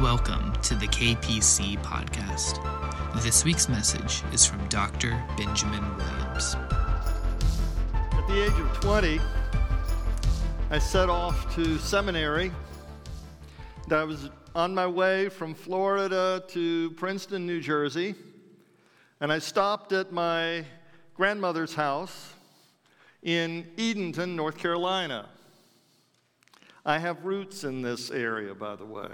Welcome to the KPC Podcast. This week's message is from Dr. Benjamin Williams. At the age of 20, I set off to seminary. I was on my way from Florida to Princeton, New Jersey, and I stopped at my grandmother's house in Edenton, North Carolina. I have roots in this area, by the way.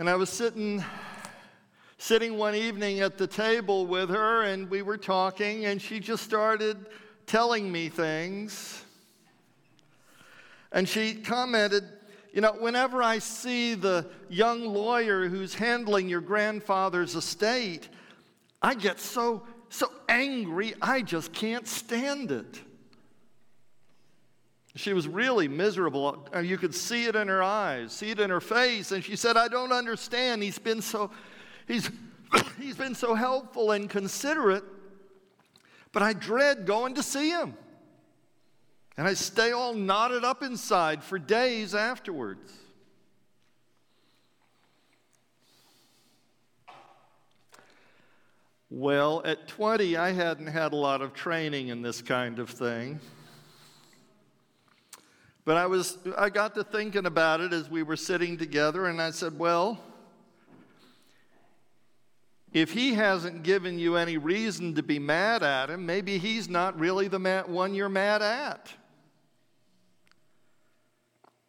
And I was sitting one evening at the table with her, and we were talking, and she just started telling me things. And she commented, whenever I see the young lawyer who's handling your grandfather's estate, I get so angry, I just can't stand it. She was really miserable. You could see it in her eyes, see it in her face. And she said, I don't understand. He's been so helpful and considerate, but I dread going to see him. And I stay all knotted up inside for days afterwards. Well, at 20, I hadn't had a lot of training in this kind of thing. But I got to thinking about it as we were sitting together, and I said, well, if he hasn't given you any reason to be mad at him, maybe he's not really the one you're mad at.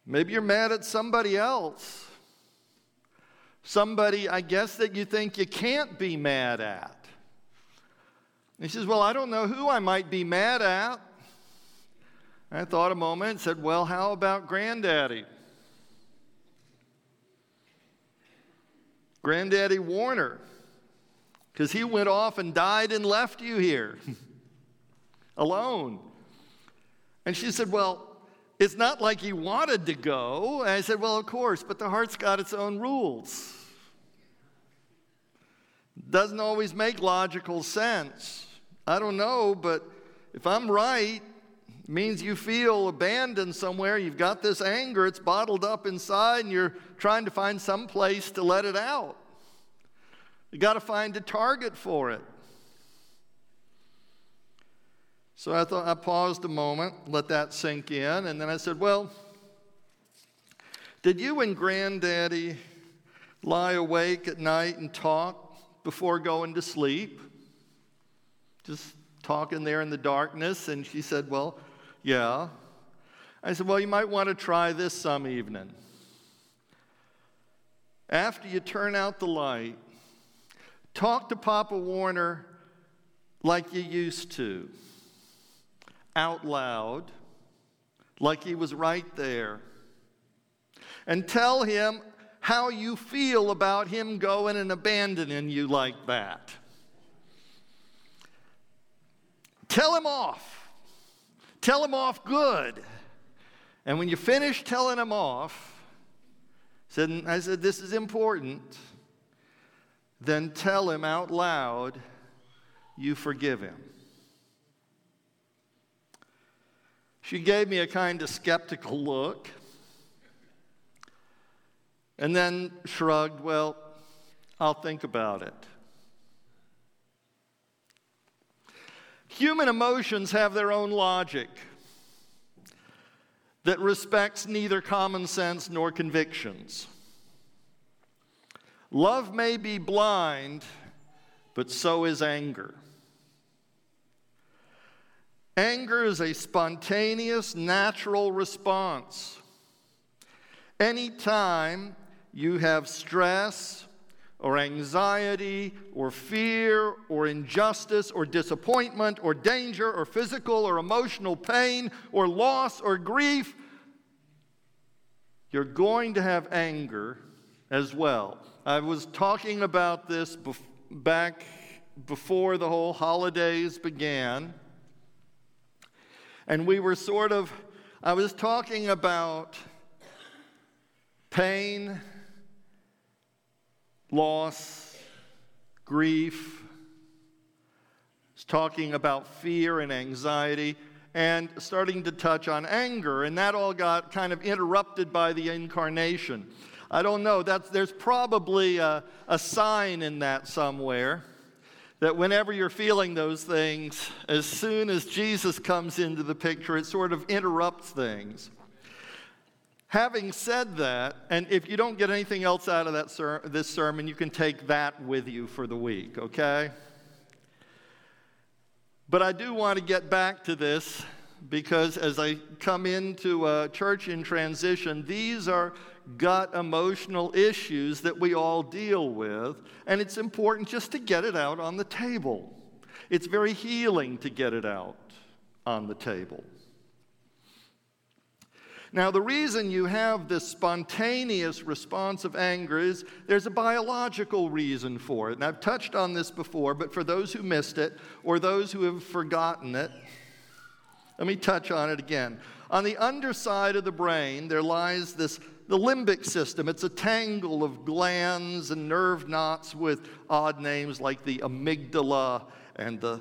Maybe you're mad at somebody else. Somebody, I guess, that you think you can't be mad at. And he says, well, I don't know who I might be mad at. I thought a moment and said, well, how about Granddaddy? Granddaddy Warner, because he went off and died and left you here alone. And she said, well, it's not like he wanted to go. And I said, well, of course, but the heart's got its own rules. Doesn't always make logical sense. I don't know, but if I'm right, means you feel abandoned somewhere. You've got this anger. It's bottled up inside, and you're trying to find some place to let it out. You got to find a target for it. So I thought, I paused a moment, let that sink in, and then I said, well, did you and Granddaddy lie awake at night and talk before going to sleep? Just talking there in the darkness. And she said, well, yeah. I said, well, you might want to try this some evening. After you turn out the light, talk to Papa Warner like you used to, out loud, like he was right there. And tell him how you feel about him going and abandoning you like that. Tell him off. Tell him off good. And when you finish telling him off, I said, this is important. Then tell him out loud, you forgive him. She gave me a kind of skeptical look and then shrugged, well, I'll think about it. Human emotions have their own logic that respects neither common sense nor convictions. Love may be blind, but so is anger. Anger is a spontaneous, natural response. Anytime you have stress or anxiety or fear or injustice or disappointment or danger or physical or emotional pain or loss or grief, you're going to have anger as well. I was talking about this back before the whole holidays began, and I was talking about pain, loss, grief. It's talking about fear and anxiety. and starting to touch on anger, and that all got kind of interrupted by the incarnation. I don't know, there's probably a sign in that somewhere that whenever you're feeling those things, as soon as Jesus comes into the picture, it sort of interrupts things. Having said that, and if you don't get anything else out of that this sermon, you can take that with you for the week, okay? But I do want to get back to this, because as I come into a church in transition, these are gut emotional issues that we all deal with, and it's important just to get it out on the table. It's very healing to get it out on the table. Now, the reason you have this spontaneous response of anger is there's a biological reason for it. And I've touched on this before, but for those who missed it or those who have forgotten it, let me touch on it again. On the underside of the brain, there lies the limbic system. It's a tangle of glands and nerve knots with odd names like the amygdala and the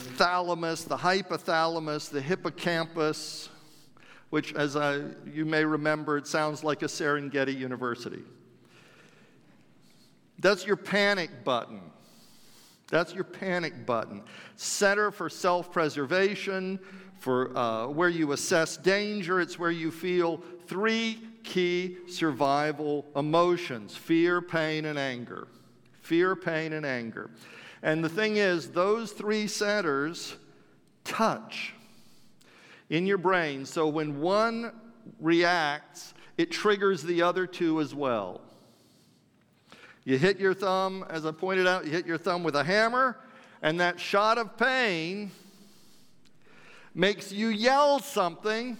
thalamus, the hypothalamus, the hippocampus, which, as you may remember, it sounds like a Serengeti University. That's your panic button. That's your panic button. Center for self-preservation, for where you assess danger. It's where you feel three key survival emotions: fear, pain, and anger. Fear, pain, and anger. And the thing is, those three centers touch in your brain, so when one reacts, it triggers the other two as well. You hit your thumb, as I pointed out, you hit your thumb with a hammer, and that shot of pain makes you yell something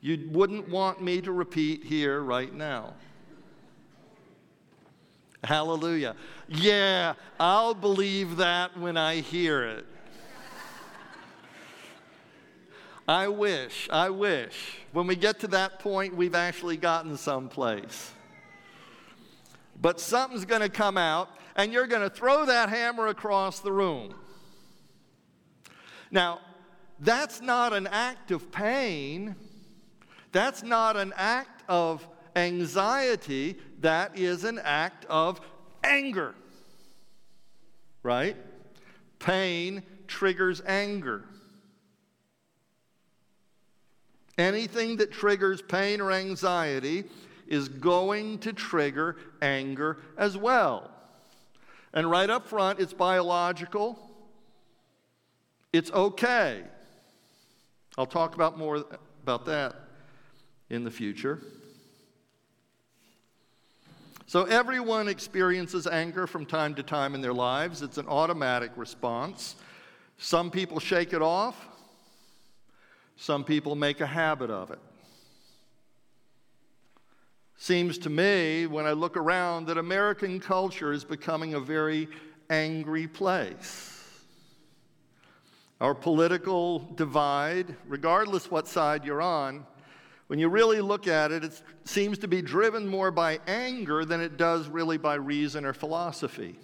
you wouldn't want me to repeat here right now. Hallelujah. Yeah, I'll believe that when I hear it. I wish. When we get to that point, we've actually gotten someplace. But something's going to come out, and you're going to throw that hammer across the room. Now, that's not an act of pain. That's not an act of anxiety. That is an act of anger. Right? Pain triggers anger. Anything that triggers pain or anxiety is going to trigger anger as well. And right up front, it's biological. It's okay. I'll talk about more about that in the future. So everyone experiences anger from time to time in their lives. It's an automatic response. Some people shake it off. Some people make a habit of it. Seems to me, when I look around, that American culture is becoming a very angry place. Our political divide, regardless what side you're on, when you really look at it, it seems to be driven more by anger than it does really by reason or philosophy.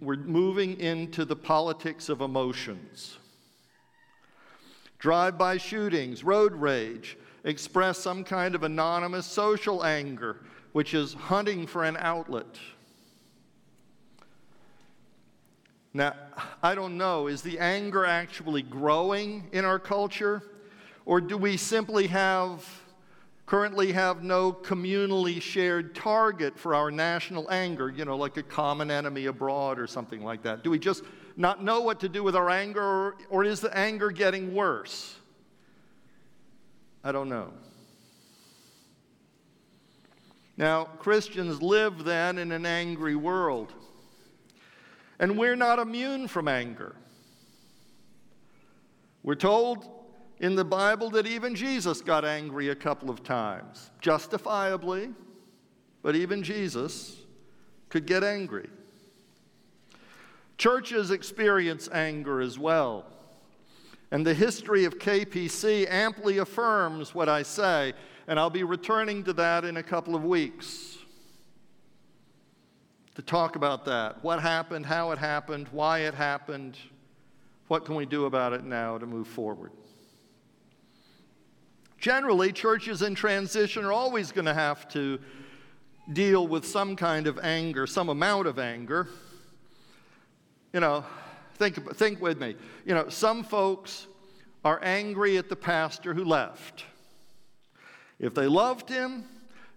We're moving into the politics of emotions. Drive-by shootings, road rage, express some kind of anonymous social anger, which is hunting for an outlet. Now, I don't know, is the anger actually growing in our culture? Or do we simply currently have no communally shared target for our national anger, like a common enemy abroad or something like that? Do we just not know what to do with our anger, or is the anger getting worse? I don't know. Now, Christians live then in an angry world, and we're not immune from anger. We're told in the Bible that even Jesus got angry a couple of times, justifiably, but even Jesus could get angry. Churches experience anger as well. And the history of KPC amply affirms what I say, and I'll be returning to that in a couple of weeks to talk about that. What happened, how it happened, why it happened, What can we do about it now to move forward? Generally, churches in transition are always going to have to deal with some kind of anger, some amount of anger. You know, think with me. You know, some folks are angry at the pastor who left. If they loved him,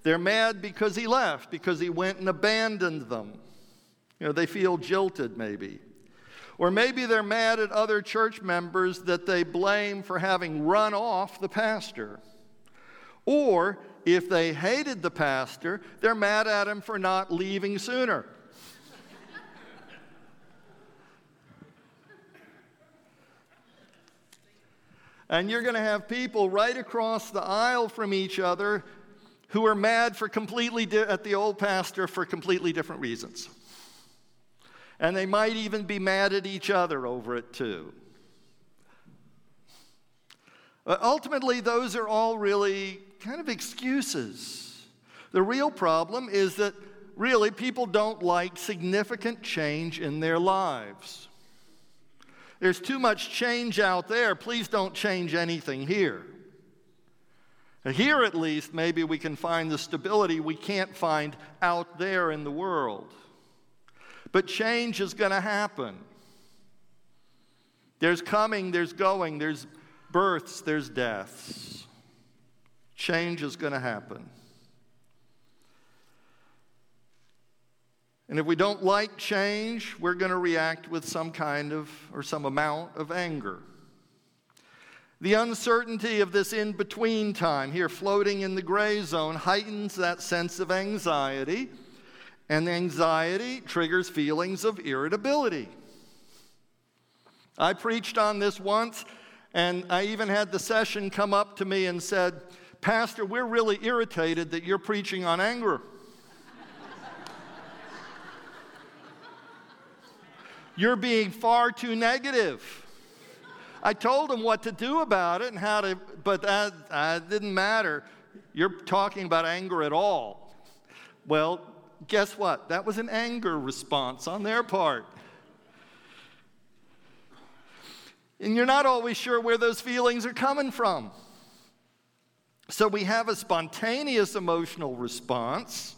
they're mad because he left, because he went and abandoned them. You know, they feel jilted maybe. Or maybe they're mad at other church members that they blame for having run off the pastor. Or if they hated the pastor, they're mad at him for not leaving sooner. And you're going to have people right across the aisle from each other who are mad for at the old pastor for completely different reasons. And they might even be mad at each other over it too. But ultimately, those are all really kind of excuses. The real problem is that really people don't like significant change in their lives. There's too much change out there. Please don't change anything here. Here, at least, maybe we can find the stability we can't find out there in the world. But change is going to happen. There's coming, there's going, there's births, there's deaths. Change is going to happen. And if we don't like change, we're going to react with some amount of anger. The uncertainty of this in-between time here floating in the gray zone heightens that sense of anxiety. And anxiety triggers feelings of irritability. I preached on this once, and I even had the session come up to me and said, "Pastor, we're really irritated that you're preaching on anger. You're being far too negative." I told him what to do about it and how to, but that didn't matter. You're talking about anger at all. Well, guess what? That was an anger response on their part. And you're not always sure where those feelings are coming from. So we have a spontaneous emotional response,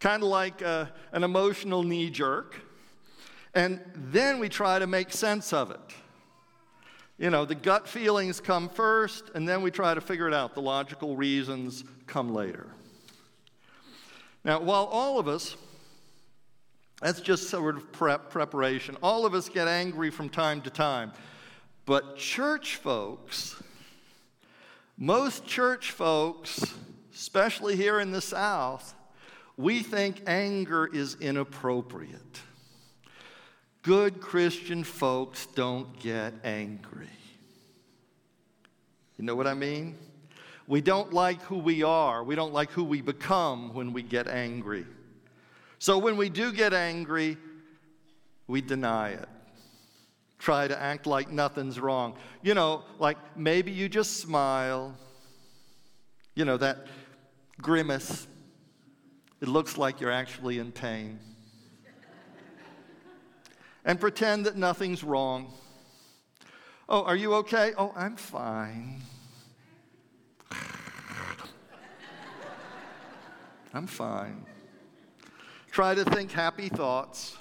kind of like an emotional knee-jerk, and then we try to make sense of it. You know, the gut feelings come first, and then we try to figure it out. The logical reasons come later. Now, while all of us, that's just sort of preparation, all of us get angry from time to time. But church folks, most church folks, especially here in the South, we think anger is inappropriate. Good Christian folks don't get angry. You know what I mean? We don't like who we are. We don't like who we become when we get angry. So when we do get angry, we deny it. Try to act like nothing's wrong. You know, like maybe you just smile. You know, that grimace. It looks like you're actually in pain. And pretend that nothing's wrong. "Oh, are you okay?" "Oh, I'm fine. I'm fine." Try to think happy thoughts.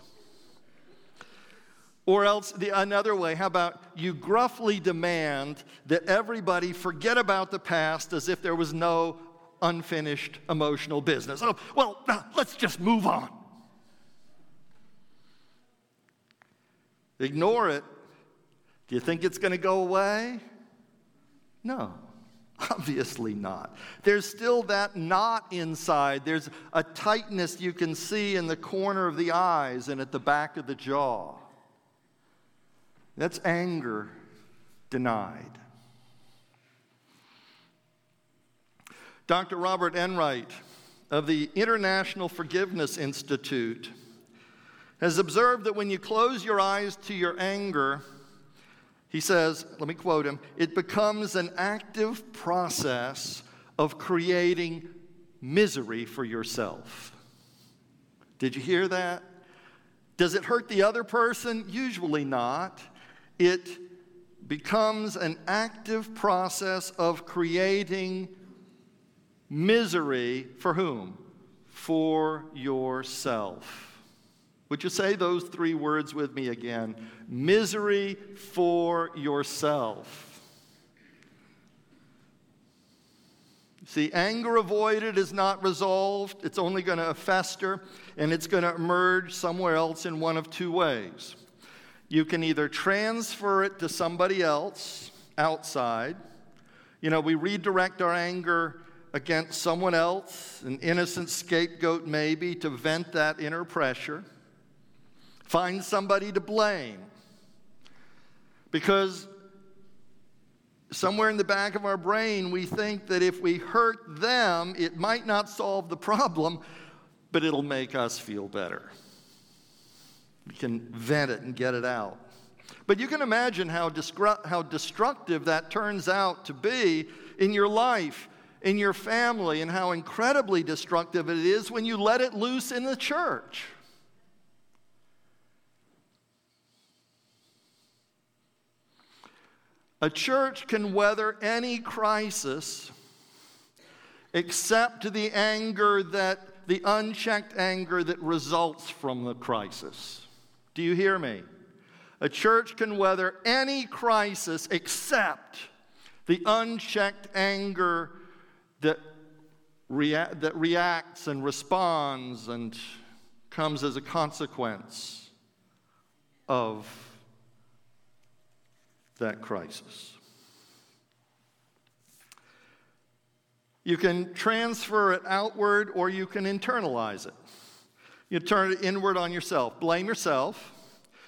Or else, another way, how about you gruffly demand that everybody forget about the past as if there was no unfinished emotional business. "Oh, well, let's just move on." Ignore it. Do you think it's going to go away? No. Obviously not. There's still that knot inside. There's a tightness you can see in the corner of the eyes and at the back of the jaw. That's anger denied. Dr. Robert Enright of the International Forgiveness Institute has observed that when you close your eyes to your anger, he says, let me quote him, "It becomes an active process of creating misery for yourself." Did you hear that? Does it hurt the other person? Usually not. It becomes an active process of creating misery for whom? For yourself. Would you say those three words with me again? Misery for yourself. See, anger avoided is not resolved. It's only going to fester, and it's going to emerge somewhere else in one of two ways. You can either transfer it to somebody else outside. You know, we redirect our anger against someone else, an innocent scapegoat maybe, to vent that inner pressure. Find somebody to blame. Because somewhere in the back of our brain, we think that if we hurt them, it might not solve the problem, but it'll make us feel better. We can vent it and get it out. But you can imagine how destructive that turns out to be in your life, in your family, and how incredibly destructive it is when you let it loose in the church. A church can weather any crisis except the anger that, the unchecked anger that results from the crisis. Do you hear me? A church can weather any crisis except the unchecked anger that reacts and responds and comes as a consequence of that crisis. You can transfer it outward, or you can internalize it. You turn it inward on yourself. Blame yourself.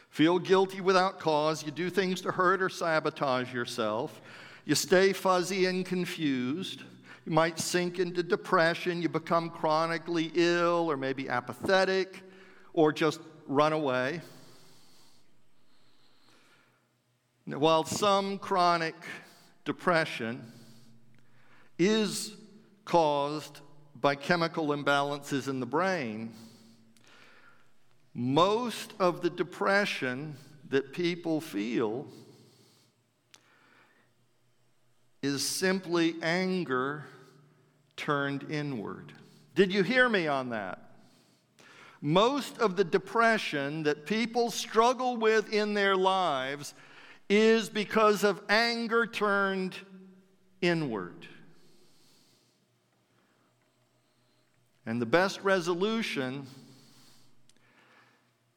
Feel guilty without cause. You do things to hurt or sabotage yourself. You stay fuzzy and confused. You might sink into depression. You become chronically ill, or maybe apathetic, or just run away. While some chronic depression is caused by chemical imbalances in the brain, most of the depression that people feel is simply anger turned inward. Did you hear me on that? Most of the depression that people struggle with in their lives is because of anger turned inward. And the best resolution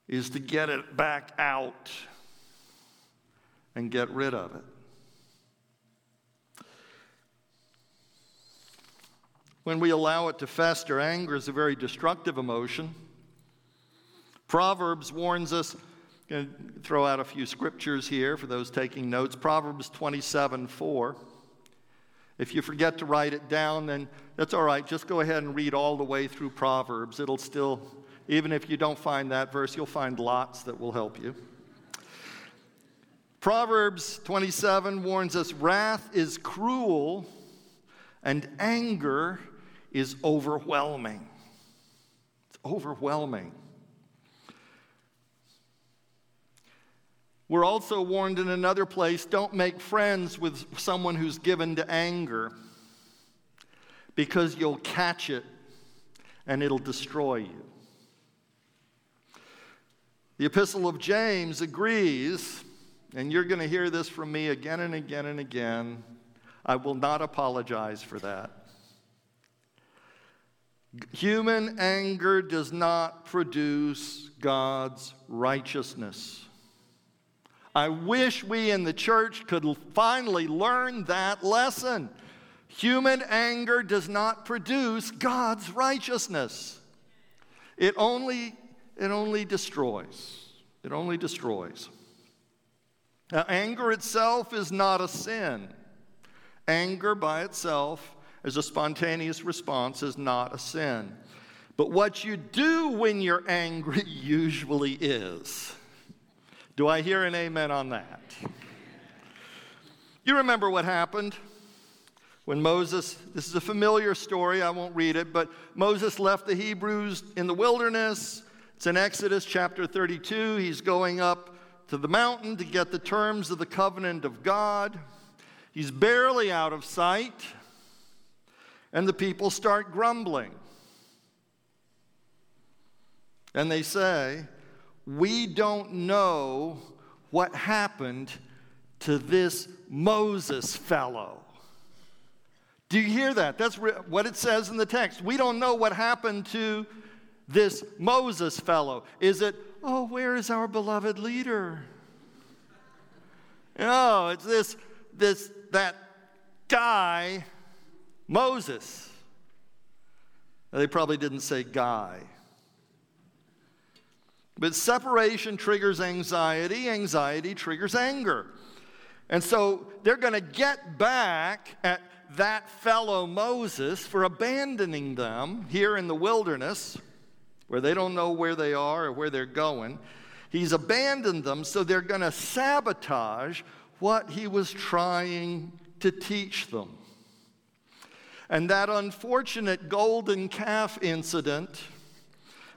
is to get it back out and get rid of it. When we allow it to fester, anger is a very destructive emotion. Proverbs warns us. I'm going to throw out a few scriptures here for those taking notes. Proverbs 27:4. If you forget to write it down, then that's all right. Just go ahead and read all the way through Proverbs. It'll still, even if you don't find that verse, you'll find lots that will help you. Proverbs 27 warns us, wrath is cruel and anger is overwhelming. It's overwhelming. We're also warned in another place, don't make friends with someone who's given to anger, because you'll catch it and it'll destroy you. The Epistle of James agrees, and you're going to hear this from me again and again and again. I will not apologize for that. Human anger does not produce God's righteousness. I wish we in the church could finally learn that lesson. Human anger does not produce God's righteousness. It only destroys. It only destroys. Now, anger itself is not a sin. Anger by itself as a spontaneous response is not a sin. But what you do when you're angry usually is. Do I hear an amen on that? You remember what happened when Moses, this is a familiar story, I won't read it, but Moses left the Hebrews in the wilderness. It's in Exodus chapter 32. He's going up to the mountain to get the terms of the covenant of God. He's barely out of sight, and the people start grumbling. And they say, "We don't know what happened to this Moses fellow." Do you hear that? That's what it says in the text. We don't know what happened to this Moses fellow. Is it, "Oh, where is our beloved leader?" No, it's that guy, Moses. They probably didn't say guy. But separation triggers anxiety. Anxiety triggers anger. And so they're going to get back at that fellow Moses for abandoning them here in the wilderness, where they don't know where they are or where they're going. He's abandoned them, so they're going to sabotage what he was trying to teach them. And that unfortunate golden calf incident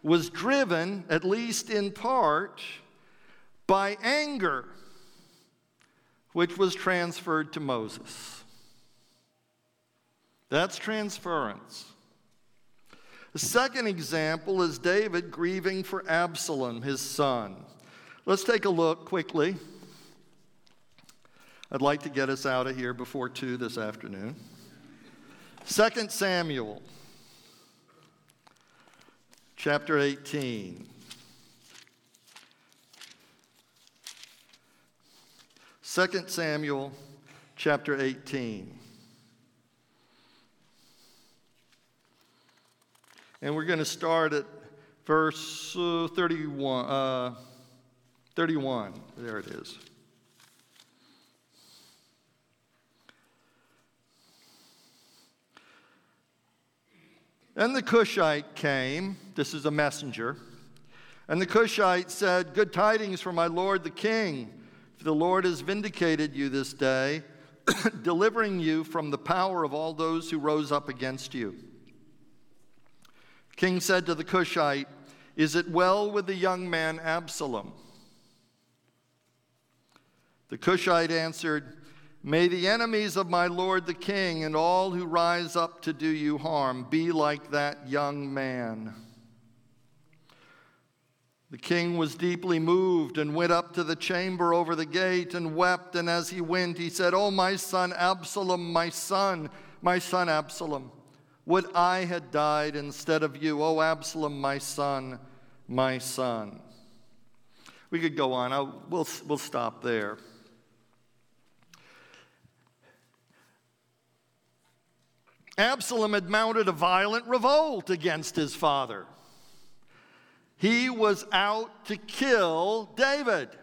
was driven, at least in part, by anger, which was transferred to Moses. That's transference. The second example is David grieving for Absalom, his son. Let's take a look quickly. I'd like to get us out of here before 2 this afternoon. 2 Samuel, chapter 18. 2 Samuel, chapter 18. And we're going to start at verse 31. There it is. And the Cushite came, this is a messenger, and the Cushite said, "Good tidings for my lord the king, for the Lord has vindicated you this day, delivering you from the power of all those who rose up against you." The king said to the Cushite, "Is it well with the young man Absalom?" The Cushite answered, "May the enemies of my lord the king and all who rise up to do you harm be like that young man." The king was deeply moved and went up to the chamber over the gate and wept. And as he went, he said, "Oh, my son Absalom, would I had died instead of you. Oh, Absalom, my son, my son." We could go on. We'll stop there. Absalom had mounted a violent revolt against his father. He was out to kill David.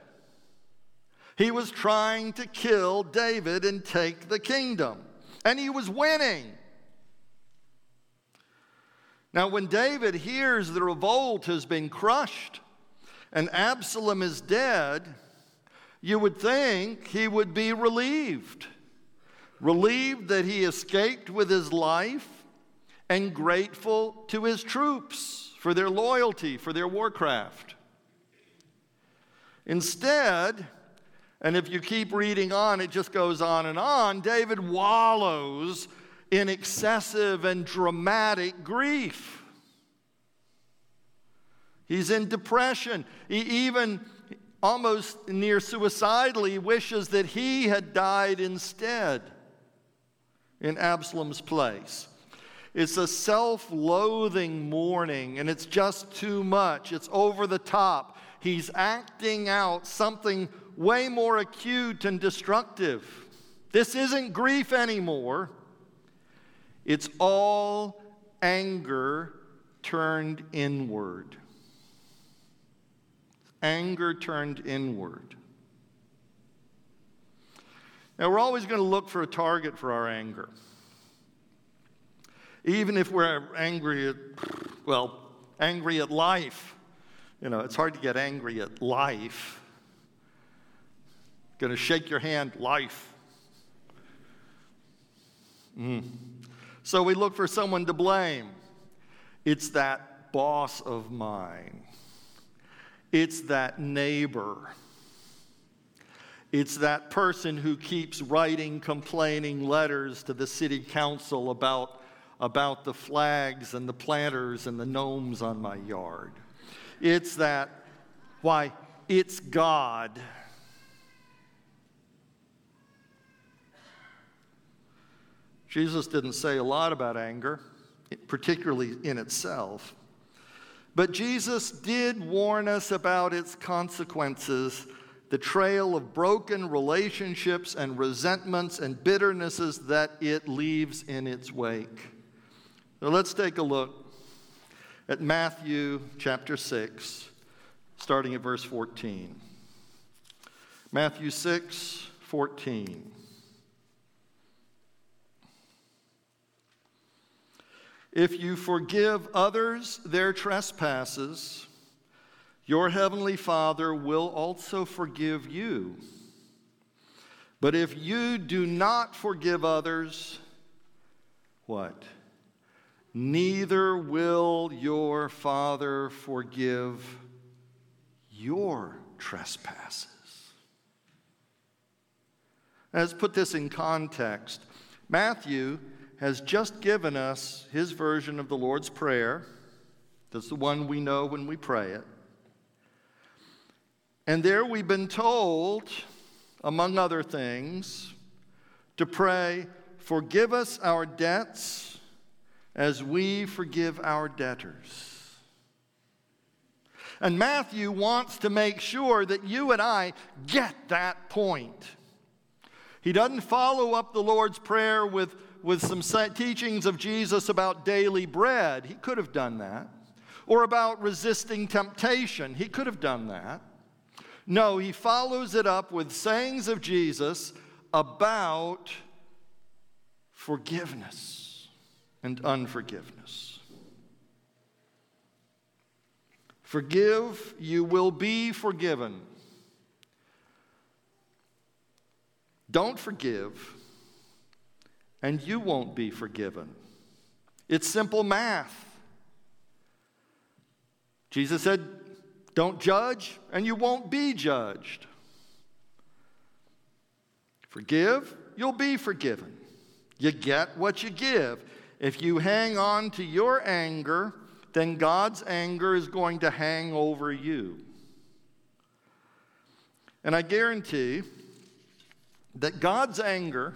He was trying to kill David and take the kingdom. And he was winning. Now, when David hears the revolt has been crushed and Absalom is dead, you would think he would be relieved. Relieved that he escaped with his life and grateful to his troops for their loyalty, for their warcraft. Instead, and if you keep reading on, it just goes on and on, David wallows in excessive and dramatic grief. He's in depression. He even almost near suicidally wishes that he had died instead in Absalom's place. It's a self-loathing mourning, and it's just too much. It's over the top. He's acting out something way more acute and destructive. This isn't grief anymore. It's all anger turned inward. Anger turned inward. Now, we're always going to look for a target for our anger. Even if we're angry at life. You know, it's hard to get angry at life. Going to shake your hand, life. So we look for someone to blame. It's that boss of mine. It's that neighbor. It's that person who keeps writing complaining letters to the city council about the flags and the planters and the gnomes on my yard. It's that, why, it's God. Jesus didn't say a lot about anger, particularly in itself. But Jesus did warn us about its consequences, the trail of broken relationships and resentments and bitternesses that it leaves in its wake. Now let's take a look at Matthew chapter 6, starting at verse 14. Matthew 6, 14. If you forgive others their trespasses, your heavenly Father will also forgive you. But if you do not forgive others, what? Neither will your Father forgive your trespasses. Now, let's put this in context. Matthew has just given us his version of the Lord's Prayer. That's the one we know when we pray it. And there we've been told, among other things, to pray, forgive us our debts as we forgive our debtors. And Matthew wants to make sure that you and I get that point. He doesn't follow up the Lord's Prayer with some teachings of Jesus about daily bread. He could have done that. Or about resisting temptation. He could have done that. No, he follows it up with sayings of Jesus about forgiveness and unforgiveness. Forgive, you will be forgiven. Don't forgive, and you won't be forgiven. It's simple math. Jesus said, don't judge, and you won't be judged. Forgive, you'll be forgiven. You get what you give. If you hang on to your anger, then God's anger is going to hang over you. And I guarantee that God's anger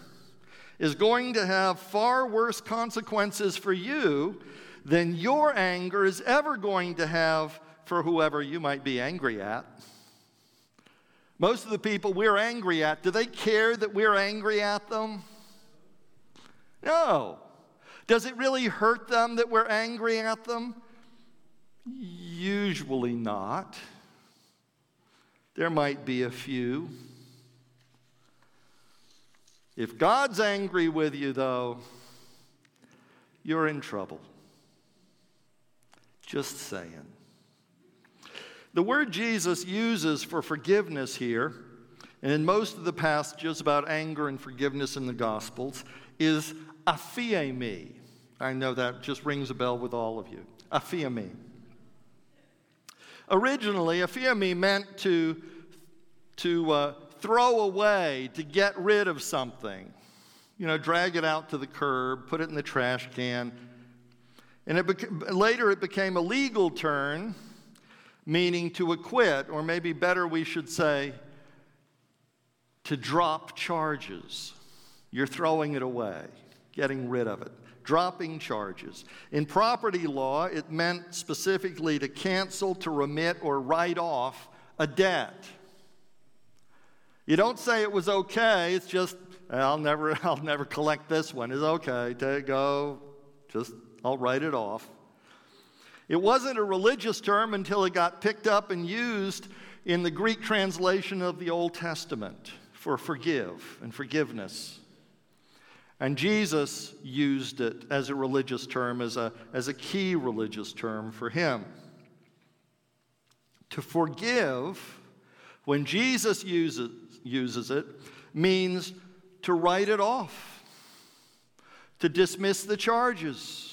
is going to have far worse consequences for you than your anger is ever going to have for whoever you might be angry at. Most of the people we're angry at, do they care that we're angry at them? No. Does it really hurt them that we're angry at them? Usually not. There might be a few. If God's angry with you, though, you're in trouble. Just saying. The word Jesus uses for forgiveness here, and in most of the passages about anger and forgiveness in the Gospels, is aphēmi. I know that just rings a bell with all of you. Aphēmi. Originally, aphēmi meant to throw away, to get rid of something. You know, drag it out to the curb, put it in the trash can. And later it became a legal term, meaning to acquit, or maybe better we should say, to drop charges. You're throwing it away, getting rid of it, dropping charges. In property law, it meant specifically to cancel, to remit, or write off a debt. You don't say it was okay, it's just, I'll never collect this one. It's okay, I'll write it off. It wasn't a religious term until it got picked up and used in the Greek translation of the Old Testament for forgive and forgiveness. And Jesus used it as a religious term, as a key religious term for him. To forgive, when Jesus uses it, means to write it off, to dismiss the charges,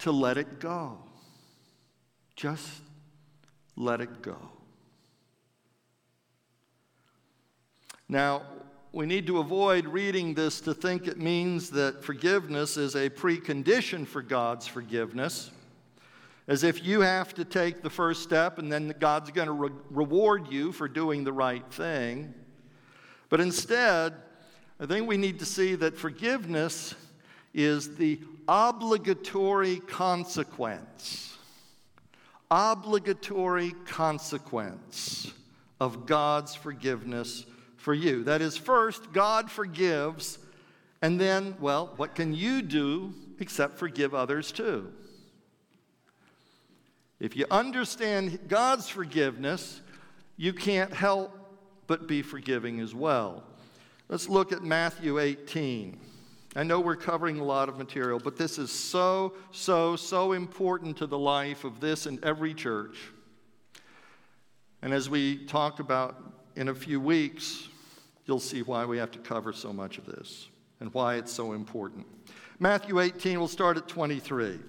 to let it go. Just let it go. Now, we need to avoid reading this to think it means that forgiveness is a precondition for God's forgiveness, as if you have to take the first step and then God's going to reward you for doing the right thing. But instead, I think we need to see that forgiveness is the obligatory consequence. Obligatory consequence of God's forgiveness for you. That is, first, God forgives, and then, well, what can you do except forgive others too? If you understand God's forgiveness, you can't help but be forgiving as well. Let's look at Matthew 18. I know we're covering a lot of material, but this is so important to the life of this and every church. And as we talk about in a few weeks, you'll see why we have to cover so much of this and why it's so important. Matthew 18, we'll start at 23.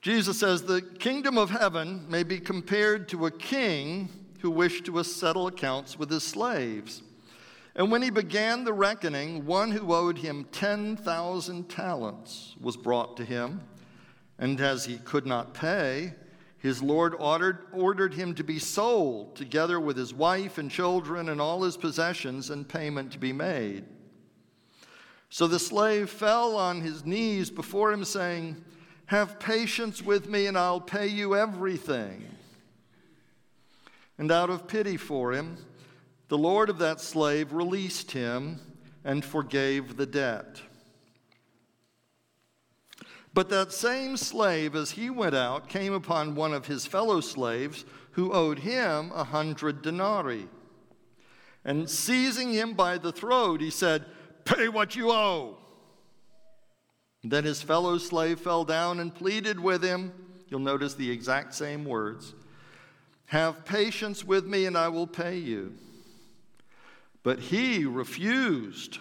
Jesus says, "The kingdom of heaven may be compared to a king who wished to settle accounts with his slaves. And when he began the reckoning, one who owed him 10,000 talents was brought to him. And as he could not pay, his Lord ordered him to be sold, together with his wife and children and all his possessions, and payment to be made. So the slave fell on his knees before him, saying, 'Have patience with me, and I'll pay you everything.' And out of pity for him, the Lord of that slave released him and forgave the debt. But that same slave, as he went out, came upon one of his fellow slaves who owed him 100 denarii. And seizing him by the throat, he said, 'Pay what you owe.' Then his fellow slave fell down and pleaded with him." You'll notice the exact same words. "Have patience with me, and I will pay you." But he refused.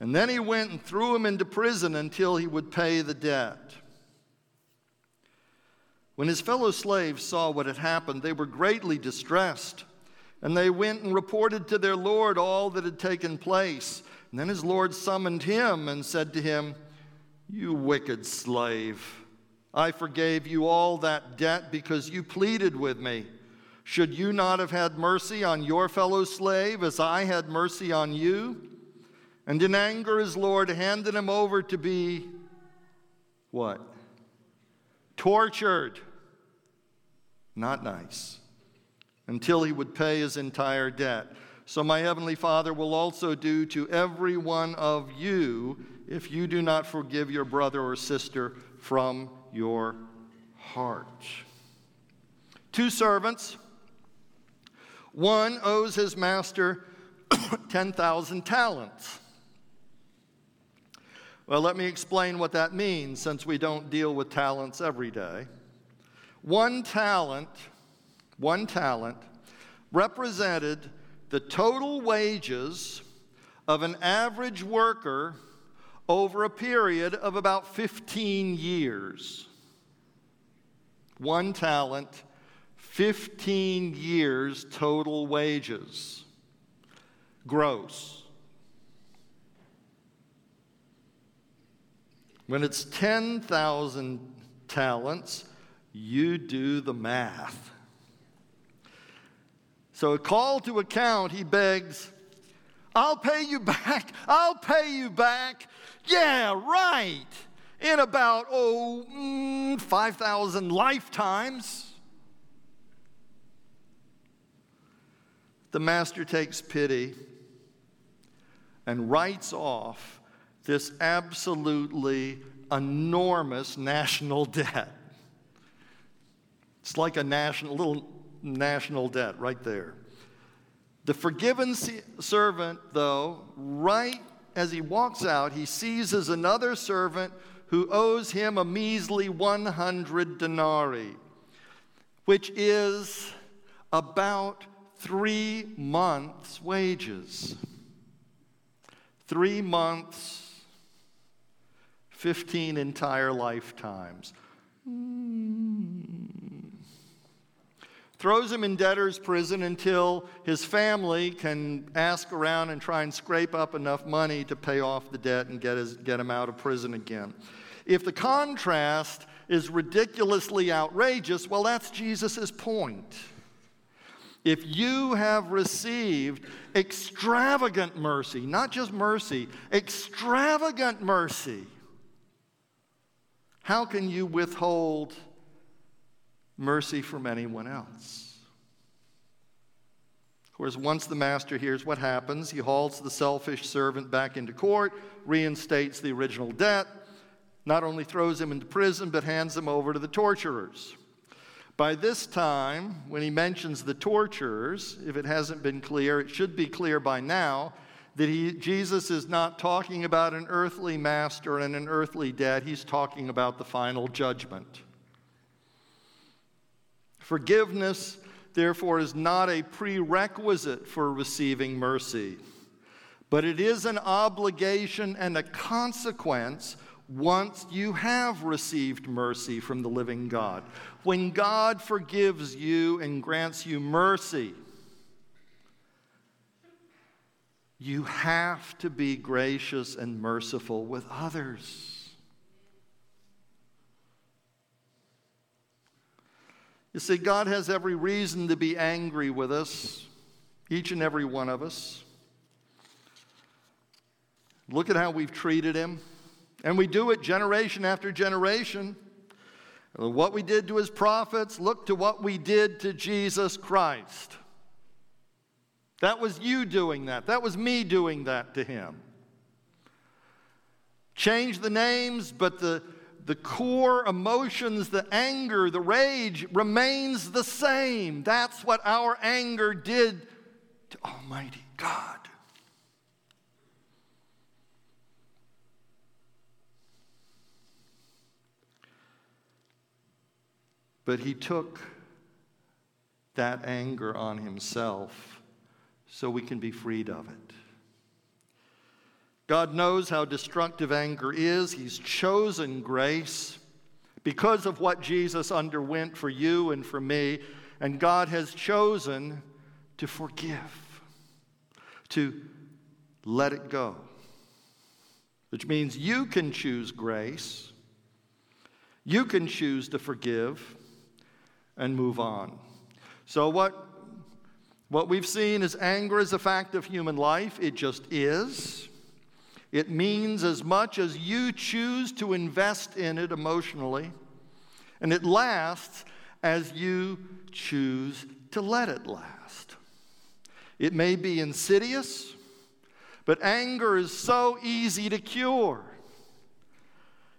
And then he went and threw him into prison until he would pay the debt. When his fellow slaves saw what had happened, they were greatly distressed, and they went and reported to their Lord all that had taken place. And then his Lord summoned him and said to him, "You wicked slave, I forgave you all that debt because you pleaded with me. Should you not have had mercy on your fellow slave as I had mercy on you?" And in anger, his Lord handed him over to be, what? Tortured. Not nice. Until he would pay his entire debt. So my heavenly Father will also do to every one of you if you do not forgive your brother or sister from your heart. Two servants. One owes his master 10,000 talents. Well, let me explain what that means, since we don't deal with talents every day. One talent represented the total wages of an average worker over a period of about 15 years. 1 talent, 15 years total wages. Gross. When it's 10,000 talents, you do the math. So a call to account, he begs, "I'll pay you back. I'll pay you back." Yeah, right. In about 5,000 lifetimes. The master takes pity and writes off this absolutely enormous national debt. It's like a little national debt right there. The forgiven servant, though, right as he walks out, he seizes another servant who owes him a measly 100 denarii, which is about 3 months' wages. 3 months, 15 entire lifetimes. throws him in debtor's prison until his family can ask around and try and scrape up enough money to pay off the debt and get him out of prison again. If the contrast is ridiculously outrageous, well, that's Jesus' point. If you have received extravagant mercy, not just mercy, extravagant mercy, how can you withhold mercy from anyone else? Of course, once the master hears what happens, he hauls the selfish servant back into court, reinstates the original debt, not only throws him into prison, but hands him over to the torturers. By this time, when he mentions the torturers, if it hasn't been clear, it should be clear by now that Jesus is not talking about an earthly master and an earthly debt. He's talking about the final judgment. Forgiveness, therefore, is not a prerequisite for receiving mercy, but it is an obligation and a consequence once you have received mercy from the living God. When God forgives you and grants you mercy, you have to be gracious and merciful with others. You see, God has every reason to be angry with us, each and every one of us. Look at how we've treated him. And we do it generation after generation. What we did to his prophets, look to what we did to Jesus Christ. That was you doing that. That was me doing that to him. Change the names, but the core emotions, the anger, the rage remains the same. That's what our anger did to Almighty God. But he took that anger on himself so we can be freed of it. God knows how destructive anger is. He's chosen grace because of what Jesus underwent for you and for me. And God has chosen to forgive, to let it go, which means you can choose grace. You can choose to forgive and move on. So what we've seen is anger is a fact of human life. It just is. It means as much as you choose to invest in it emotionally, and it lasts as you choose to let it last. It may be insidious, but anger is so easy to cure.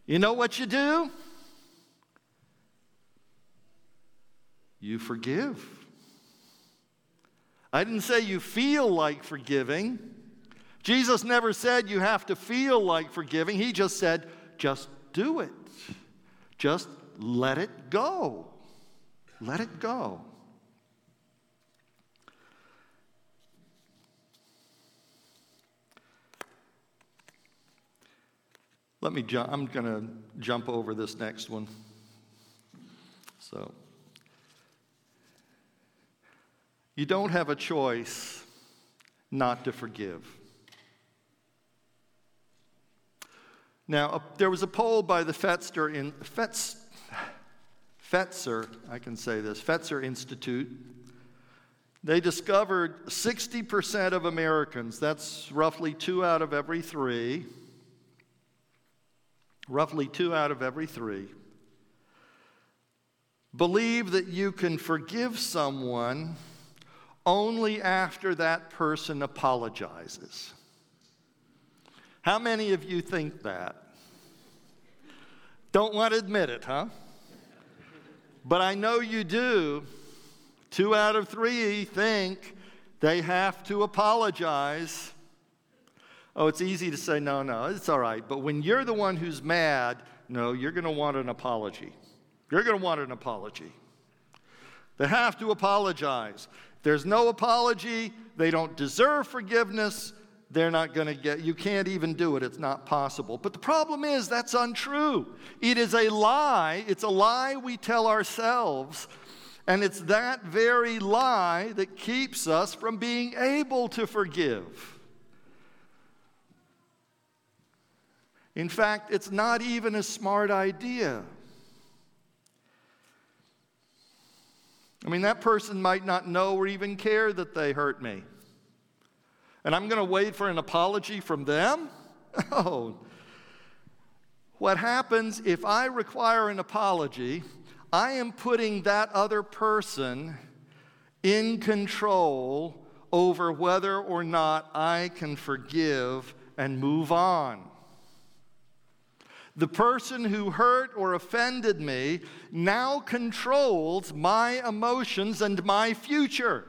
You know what you do? You forgive. I didn't say you feel like forgiving. Jesus never said you have to feel like forgiving. He just said, just do it. Just let it go. Let it go. I'm going to jump over this next one. So, you don't have a choice not to forgive. Now, there was a poll by the Fetzer Institute. They discovered 60% of Americans, that's roughly two out of every three, believe that you can forgive someone only after that person apologizes. How many of you think that? Don't want to admit it, huh? But I know you do. 2 out of 3 think they have to apologize. Oh, it's easy to say, no, it's all right. But when you're the one who's mad, no, you're going to want an apology. You're going to want an apology. They have to apologize. There's no apology. They don't deserve forgiveness. They're not going to you can't even do it. It's not possible. But the problem is that's untrue. It is a lie. It's a lie we tell ourselves. And it's that very lie that keeps us from being able to forgive. In fact, it's not even a smart idea. I mean, that person might not know or even care that they hurt me. And I'm going to wait for an apology from them? Oh. What happens if I require an apology, I am putting that other person in control over whether or not I can forgive and move on. The person who hurt or offended me now controls my emotions and my future.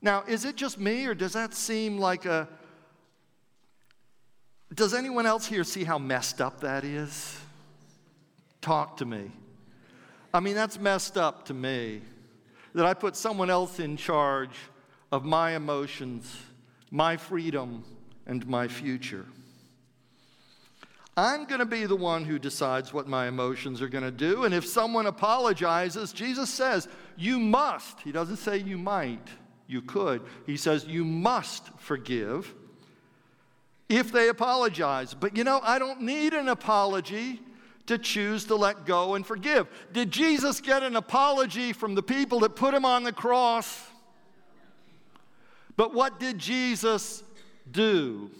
Now, is it just me, or does that seem like a... Does anyone else here see how messed up that is? Talk to me. I mean, that's messed up to me, that I put someone else in charge of my emotions, my freedom, and my future. I'm going to be the one who decides what my emotions are going to do, and if someone apologizes, Jesus says, you must. He doesn't say you might. You could. He says, you must forgive if they apologize. But you know, I don't need an apology to choose to let go and forgive. Did Jesus get an apology from the people that put him on the cross? But what did Jesus do?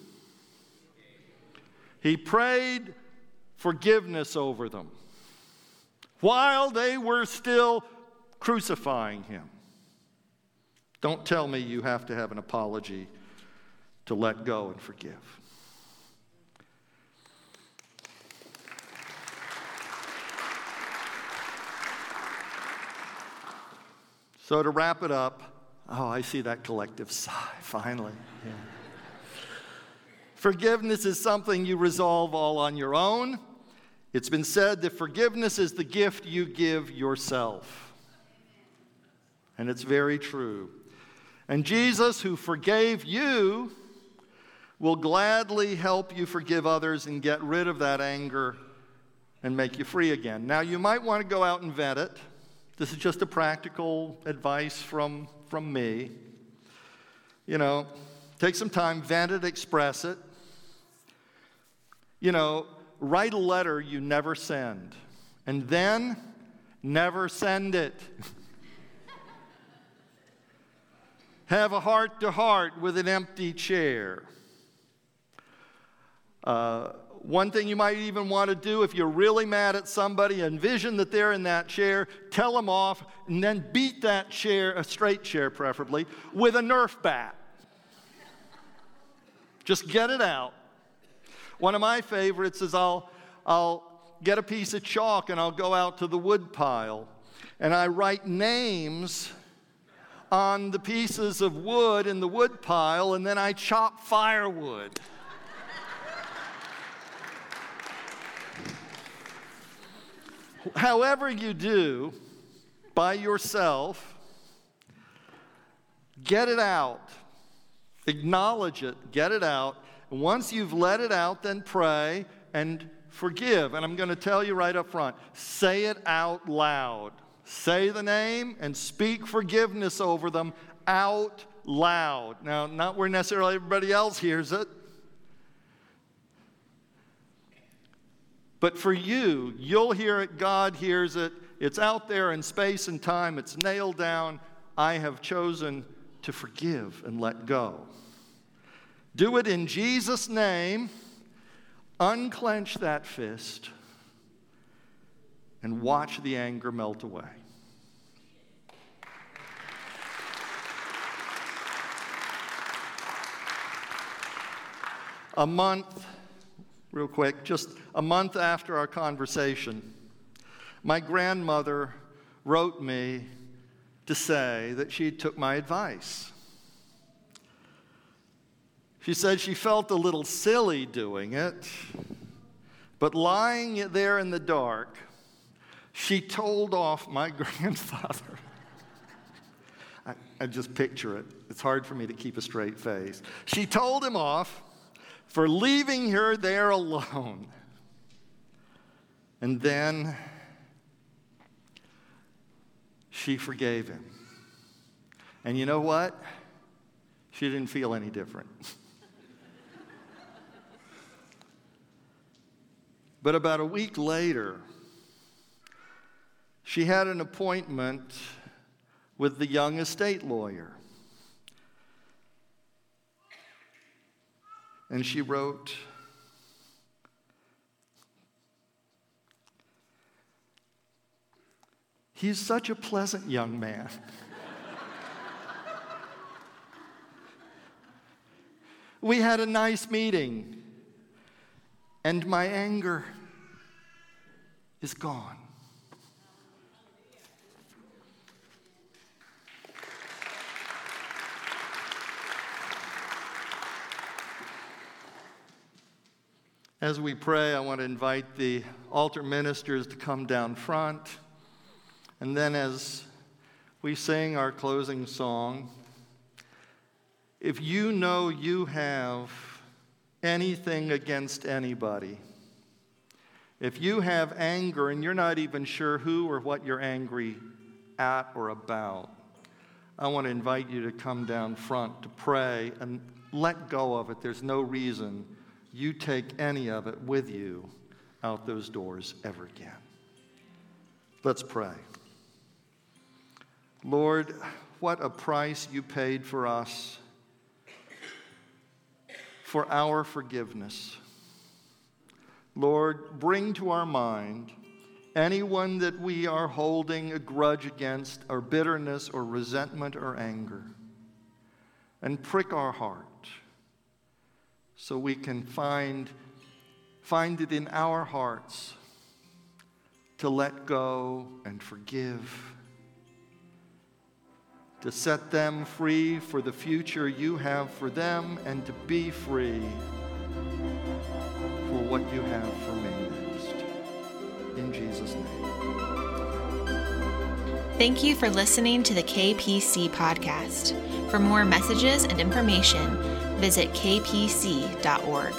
He prayed forgiveness over them while they were still crucifying him. Don't tell me you have to have an apology to let go and forgive. So to wrap it up, oh, I see that collective sigh, finally. Yeah. Forgiveness is something you resolve all on your own. It's been said that forgiveness is the gift you give yourself. And it's very true. And Jesus, who forgave you, will gladly help you forgive others and get rid of that anger and make you free again. Now, you might want to go out and vet it. This is just a practical advice from me. You know, take some time, vet it, express it. You know, write a letter you never send, and then never send it. Have a heart-to-heart with an empty chair. One thing you might even want to do if you're really mad at somebody, envision that they're in that chair, tell them off, and then beat that chair, a straight chair preferably, with a Nerf bat. Just get it out. One of my favorites is I'll get a piece of chalk and I'll go out to the wood pile and I write names on the pieces of wood in the wood pile, and then I chop firewood. However you do, by yourself, get it out. Acknowledge it, get it out. And once you've let it out, then pray and forgive. And I'm going to tell you right up front, say it out loud. Say the name and speak forgiveness over them out loud. Now, not where necessarily everybody else hears it. But for you, you'll hear it, God hears it. It's out there in space and time. It's nailed down. I have chosen to forgive and let go. Do it in Jesus' name. Unclench that fist. And watch the anger melt away. Just a month after our conversation, my grandmother wrote me to say that she took my advice. She said she felt a little silly doing it, but lying there in the dark, she told off my grandfather. I just picture it. It's hard for me to keep a straight face. She told him off for leaving her there alone. And then She forgave him. And you know what? She didn't feel any different. But about a week later, she had an appointment with the young estate lawyer. And she wrote, "He's such a pleasant young man. We had a nice meeting, and my anger is gone." As we pray, I want to invite the altar ministers to come down front. And then as we sing our closing song, if you know you have anything against anybody, if you have anger and you're not even sure who or what you're angry at or about, I want to invite you to come down front to pray and let go of it. There's no reason you take any of it with you out those doors ever again. Let's pray. Lord, what a price you paid for us, for our forgiveness. Lord, bring to our mind anyone that we are holding a grudge against, or bitterness, or resentment, or anger, and prick our heart so we can find it in our hearts to let go and forgive, to set them free for the future you have for them, and to be free for what you have for me next. In Jesus' name. Thank you for listening to the KPC Podcast. For more messages and information, visit kpc.org.